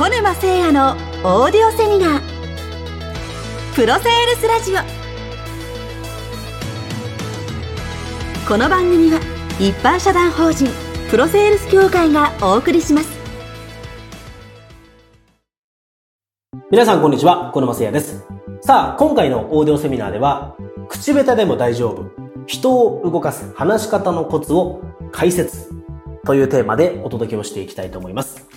小沼誠也のオーディオセミナープロセールスラジオ。この番組は一般社団法人プロセールス協会がお送りします。皆さんこんにちは、小沼誠也です。さあ、今回のオーディオセミナーでは、口下手でも大丈夫、人を動かす話し方のコツを解説というテーマでお届けをしていきたいと思います。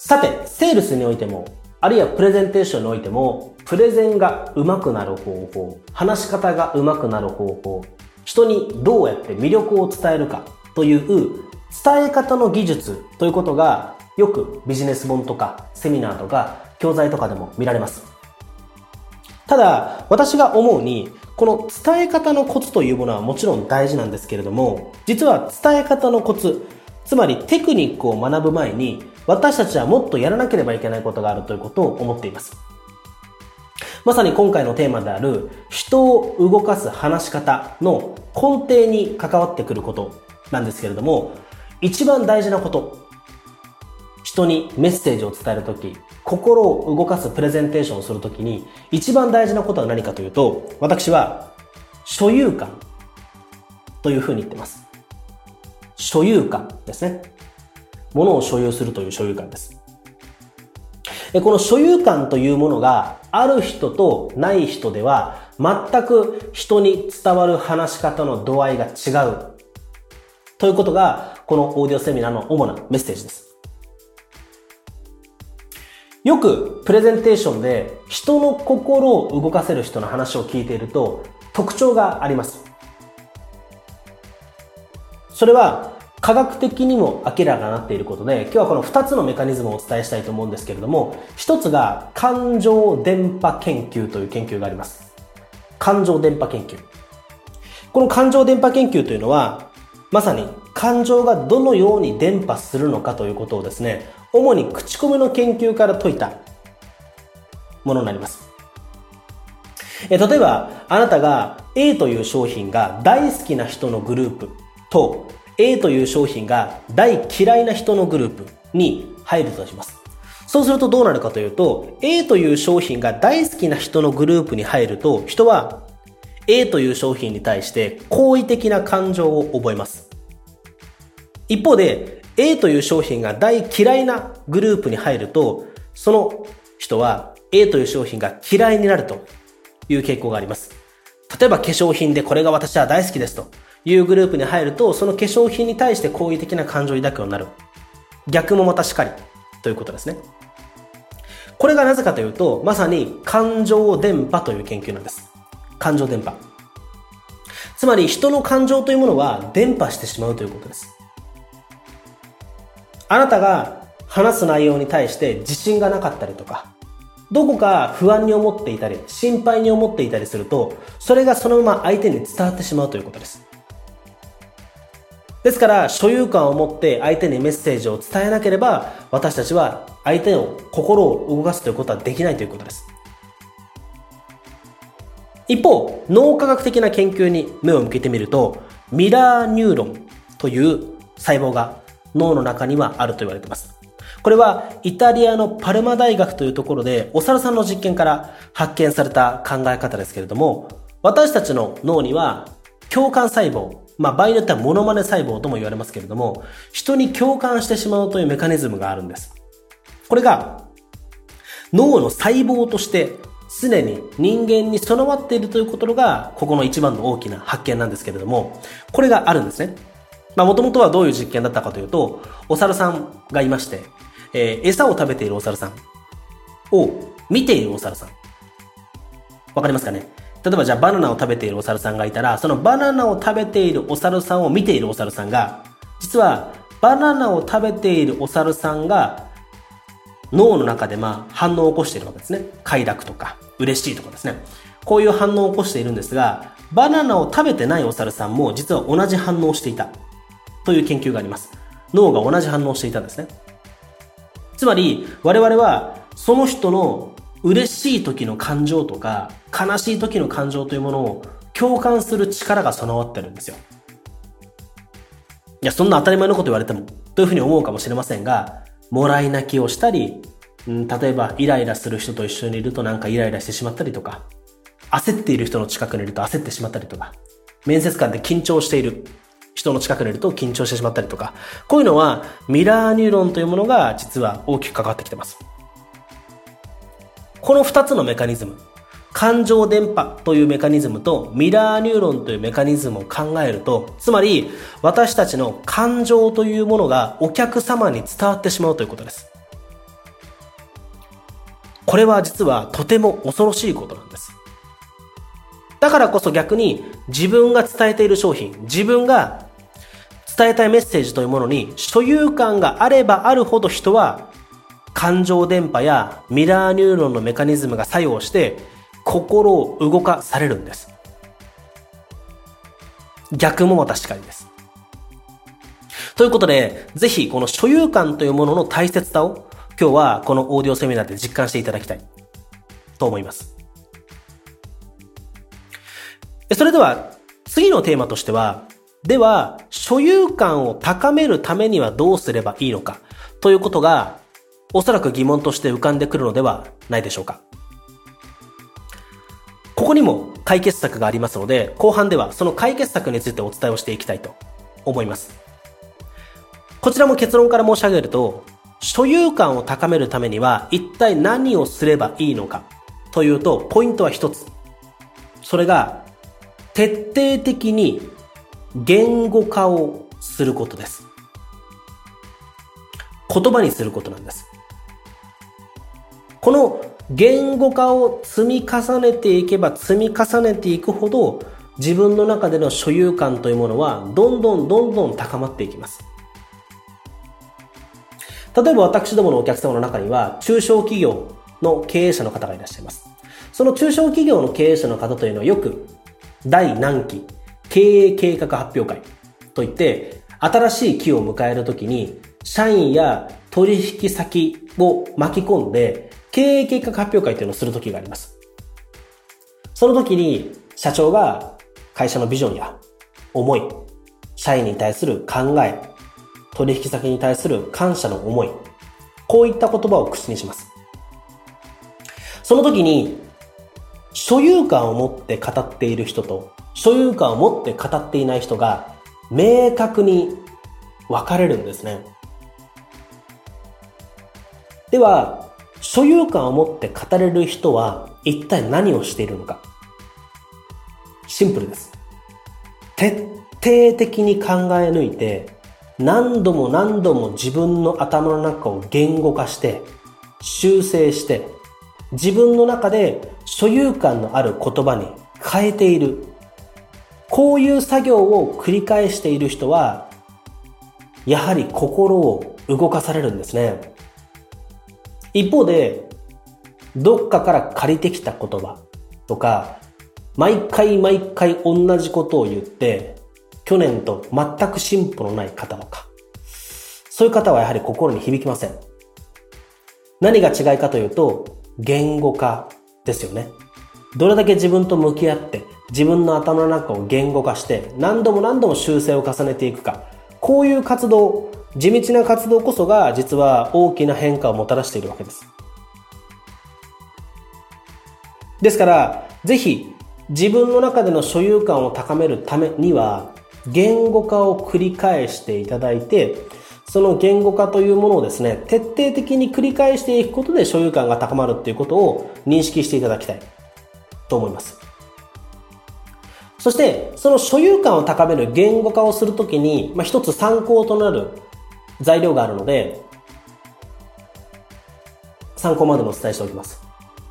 さて、セールスにおいても、あるいはプレゼンテーションにおいても、プレゼンが上手くなる方法、話し方が上手くなる方法、人にどうやって魅力を伝えるかという伝え方の技術ということが、よくビジネス本とかセミナーとか教材とかでも見られます。ただ、私が思うに、この伝え方のコツというものはもちろん大事なんですけれども、実は伝え方のコツ、つまりテクニックを学ぶ前に、私たちはもっとやらなければいけないことがあるということを思っています。まさに今回のテーマである人を動かす話し方の根底に関わってくることなんですけれども、一番大事なこと、人にメッセージを伝えるとき、心を動かすプレゼンテーションをするときに一番大事なことは何かというと、私は所有感というふうに言ってます。所有感ですね。物を所有するという所有感です。この所有感というものがある人とない人では、全く人に伝わる話し方の度合いが違うということが、このオーディオセミナーの主なメッセージです。よくプレゼンテーションで人の心を動かせる人の話を聞いていると、特徴があります。それは科学的にも明らかになっていることで、今日はこの2つのメカニズムをお伝えしたいと思うんですけれども、1つが感情伝播研究という研究があります。感情伝播研究。この感情伝播研究というのは、まさに感情がどのように伝播するのかということをですね、主に口コミの研究から解いたものになります。例えば、あなたが A という商品が大好きな人のグループと A という商品が大嫌いな人のグループに入るとします。そうするとどうなるかというと、 A という商品が大好きな人のグループに入ると、人は A という商品に対して好意的な感情を覚えます。一方で、A という商品が大嫌いなグループに入ると、その人は A という商品が嫌いになるという傾向があります。例えば化粧品で、これが私は大好きですというグループに入ると、その化粧品に対して好意的な感情を抱くようになる。逆もまたしかりということですね。これがなぜかというと、まさに感情伝播という研究なんです。感情伝播、つまり人の感情というものは伝播してしまうということです。あなたが話す内容に対して自信がなかったりとか、どこか不安に思っていたり、心配に思っていたりすると、それがそのまま相手に伝わってしまうということです。ですから、所有感を持って相手にメッセージを伝えなければ、私たちは相手の心を動かすということはできないということです。一方、脳科学的な研究に目を向けてみると、ミラーニューロンという細胞が脳の中にはあると言われています。これはイタリアのパルマ大学というところで、お猿さんの実験から発見された考え方ですけれども、私たちの脳には共感細胞、場合によってはモノマネ細胞とも言われますけれども、人に共感してしまうというメカニズムがあるんです。これが脳の細胞として常に人間に備わっているということが、ここの一番の大きな発見なんですけれども、これがあるんですね。もともとはどういう実験だったかというと、お猿さんがいまして、餌を食べているお猿さんを見ているお猿さん、わかりますかね。例えば、じゃあバナナを食べているお猿さんがいたら、そのバナナを食べているお猿さんを見ているお猿さんが、実はバナナを食べているお猿さんが脳の中で反応を起こしているわけですね。快楽とか嬉しいとかですね、こういう反応を起こしているんですが、バナナを食べてないお猿さんも実は同じ反応をしていたという研究があります。脳が同じ反応をしていたんですね。つまり、我々はその人の嬉しい時の感情とか悲しい時の感情というものを共感する力が備わってるんですよ。いや、そんな当たり前のこと言われてもというふうに思うかもしれませんが、もらい泣きをしたり、例えばイライラする人と一緒にいるとなんかイライラしてしまったりとか、焦っている人の近くにいると焦ってしまったりとか、面接官で緊張している人の近くにいると緊張してしまったりとか、こういうのはミラーニューロンというものが実は大きく関わってきてます。この2つのメカニズム、感情伝播というメカニズムとミラーニューロンというメカニズムを考えると、つまり私たちの感情というものがお客様に伝わってしまうということです。これは実はとても恐ろしいことなんです。だからこそ逆に自分が伝えている商品、自分が伝えたいメッセージというものに所有感があればあるほど、人は感情伝播やミラーニューロンのメカニズムが作用して心を動かされるんです。逆もまたしかりです。ということで、ぜひこの所有感というものの大切さを今日はこのオーディオセミナーで実感していただきたいと思います。それでは次のテーマとしては、では所有感を高めるためにはどうすればいいのかということが、おそらく疑問として浮かんでくるのではないでしょうか。ここにも解決策がありますので、後半ではその解決策についてお伝えをしていきたいと思います。こちらも結論から申し上げると、所有感を高めるためには一体何をすればいいのかというと、ポイントは一つ。それが徹底的に言語化をすることです。言葉にすることなんです。この言語化を積み重ねていけば積み重ねていくほど、自分の中での所有感というものはどんどん高まっていきます。例えば私どものお客様の中には中小企業の経営者の方がいらっしゃいます。その中小企業の経営者の方というのは、よく第何期経営計画発表会といって、新しい期を迎えるときに社員や取引先を巻き込んで経営計画発表会というのをするときがあります。その時に社長が会社のビジョンや思い、社員に対する考え、取引先に対する感謝の思い、こういった言葉を口にします。その時に所有感を持って語っている人と所有感を持って語っていない人が明確に分かれるんですね。では所有感を持って語れる人は一体何をしているのか。シンプルです。徹底的に考え抜いて、何度も自分の頭の中を言語化して修正して、自分の中で所有感のある言葉に変えている。こういう作業を繰り返している人は、やはり心を動かされるんですね。一方で、どっかから借りてきた言葉とか、毎回同じことを言って、去年と全く進歩のない方とか、そういう方はやはり心に響きません。何が違いかというと、言語化ですよね。どれだけ自分と向き合って自分の頭の中を言語化して何度も修正を重ねていくか、こういう活動、地道な活動こそが実は大きな変化をもたらしているわけです。ですからぜひ自分の中での所有感を高めるためには、言語化を繰り返していただいて、その言語化というものをですね、徹底的に繰り返していくことで所有感が高まるということを認識していただきたいと思います。そしてその所有感を高める言語化をするときに、一つ参考となる材料があるので、参考までにお伝えしておきます。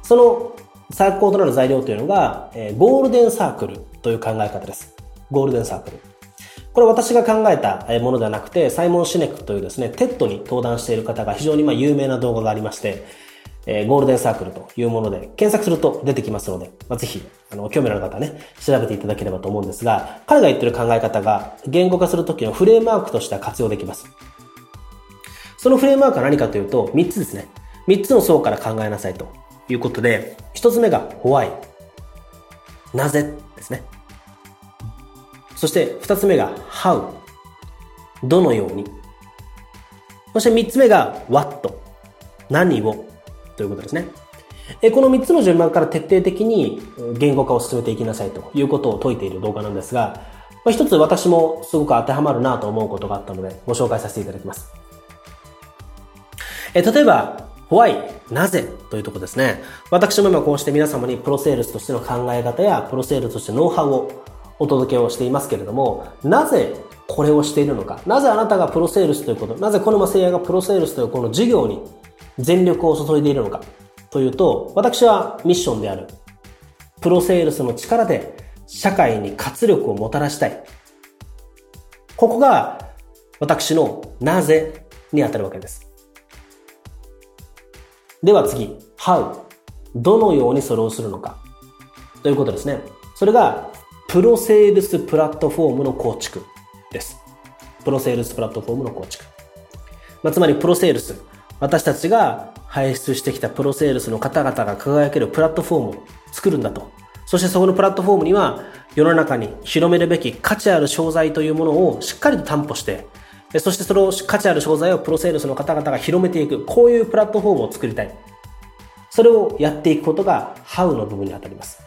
その参考となる材料というのが、ゴールデンサークルという考え方です。ゴールデンサークル、これ私が考えたものではなくて、サイモン・シネックというですね、TED に登壇している方が非常に有名な動画がありまして、ゴールデンサークルというもので検索すると出てきますので、ぜひ興味のある方はね、調べていただければと思うんですが、彼が言っている考え方が言語化するときのフレームワークとしては活用できます。そのフレームワークは何かというと、3つですね。3つの層から考えなさいということで、1つ目が Why、 なぜですね。そして2つ目が How、 どのように。そして3つ目が what、何をということですね。この3つの順番から徹底的に言語化を進めていきなさいということを説いている動画なんですが、一つ私もすごく当てはまるなと思うことがあったのでご紹介させていただきます。例えば why、 なぜというところですね。私も今こうして皆様にプロセールスとしての考え方やプロセールスとしてノウハウをお届けをしていますけれども、なぜこれをしているのか、なぜあなたがプロセールスということ、なぜ小沼誠也がプロセールスというこの事業に全力を注いでいるのかというと、私はミッションであるプロセールスの力で社会に活力をもたらしたい、ここが私のなぜに当たるわけです。では次 how、 どのようにそれをするのかということですね。それがプロセールスプラットフォームの構築です。プロセールスプラットフォームの構築、つまりプロセールス、私たちが輩出してきたプロセールスの方々が輝けるプラットフォームを作るんだと。そしてそこのプラットフォームには世の中に広めるべき価値ある商材というものをしっかりと担保して、そしてその価値ある商材をプロセールスの方々が広めていく、こういうプラットフォームを作りたい。それをやっていくことが How の部分に当たります。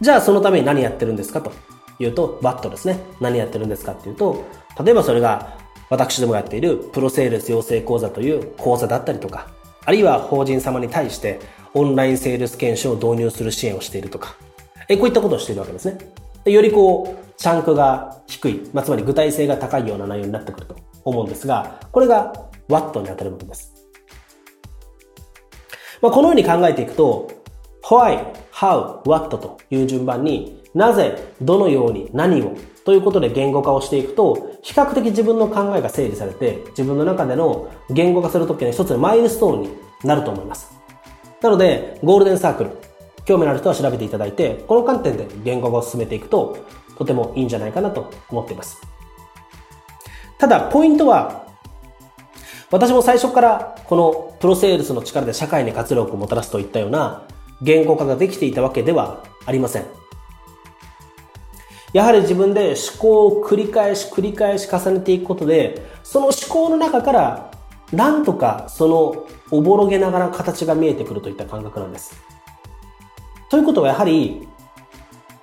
じゃあそのために何やってるんですかというと What ですね。何やってるんですかというと、例えばそれが私どもがやっているプロセールス養成講座という講座だったりとか、あるいは法人様に対してオンラインセールス研修を導入する支援をしているとか、こういったことをしているわけですね。よりチャンクが低い、つまり具体性が高いような内容になってくると思うんですが、これが What に当たる部分です。このように考えていくと Why、How、What という順番に、なぜ、どのように、何をということで言語化をしていくと、比較的自分の考えが整理されて、自分の中での言語化するときの一つのマイルストーンになると思います。なのでゴールデンサークル、興味のある人は調べていただいて、この観点で言語化を進めていくととてもいいんじゃないかなと思っています。ただポイントは、私も最初からこのプロセールスの力で社会に活力をもたらすといったような言語化ができていたわけではありません。やはり自分で思考を繰り返し重ねていくことで、その思考の中からなんとかそのおぼろげながら形が見えてくるといった感覚なんです。ということはやはり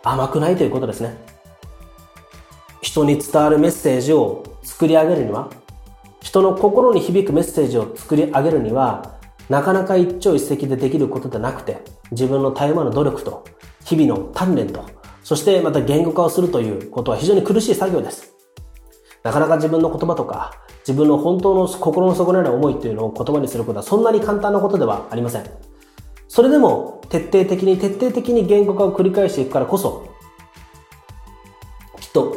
甘くないということですね。人に伝わるメッセージを作り上げるには、人の心に響くメッセージを作り上げるには、なかなか一朝一夕でできることでなくて、自分のたゆまぬ努力と日々の鍛錬と、そしてまた言語化をするということは非常に苦しい作業です。なかなか自分の言葉とか自分の本当の心の底にある思いというのを言葉にすることはそんなに簡単なことではありません。それでも徹底的に言語化を繰り返していくからこそ、きっと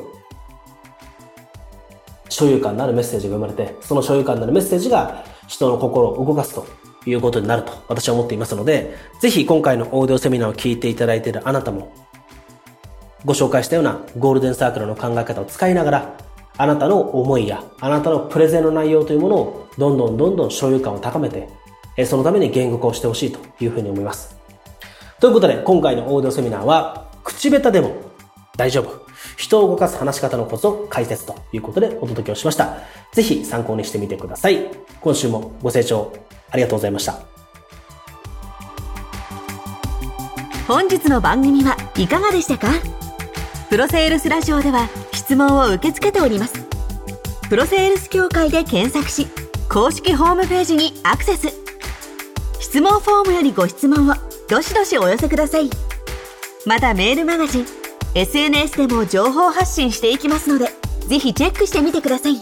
所有感のあるメッセージが生まれて、その所有感のあるメッセージが人の心を動かすということになると私は思っていますので、ぜひ今回のオーディオセミナーを聞いていただいているあなたも、ご紹介したようなゴールデンサークルの考え方を使いながら、あなたの思いやあなたのプレゼンの内容というものをどんどん所有感を高めて、そのために言語化をしてほしいというふうに思います。ということで今回のオーディオセミナーは、口下手でも大丈夫、人を動かす話し方のコツを解説ということでお届けをしました。ぜひ参考にしてみてください。今週もご清聴ありがとうございました。本日の番組はいかがでしたか？プロセールスラジオでは質問を受け付けております。プロセールス協会で検索し、公式ホームページにアクセス。質問フォームよりご質問をどしどしお寄せください。またメールマガジン、 SNS でも情報発信していきますので、ぜひチェックしてみてください。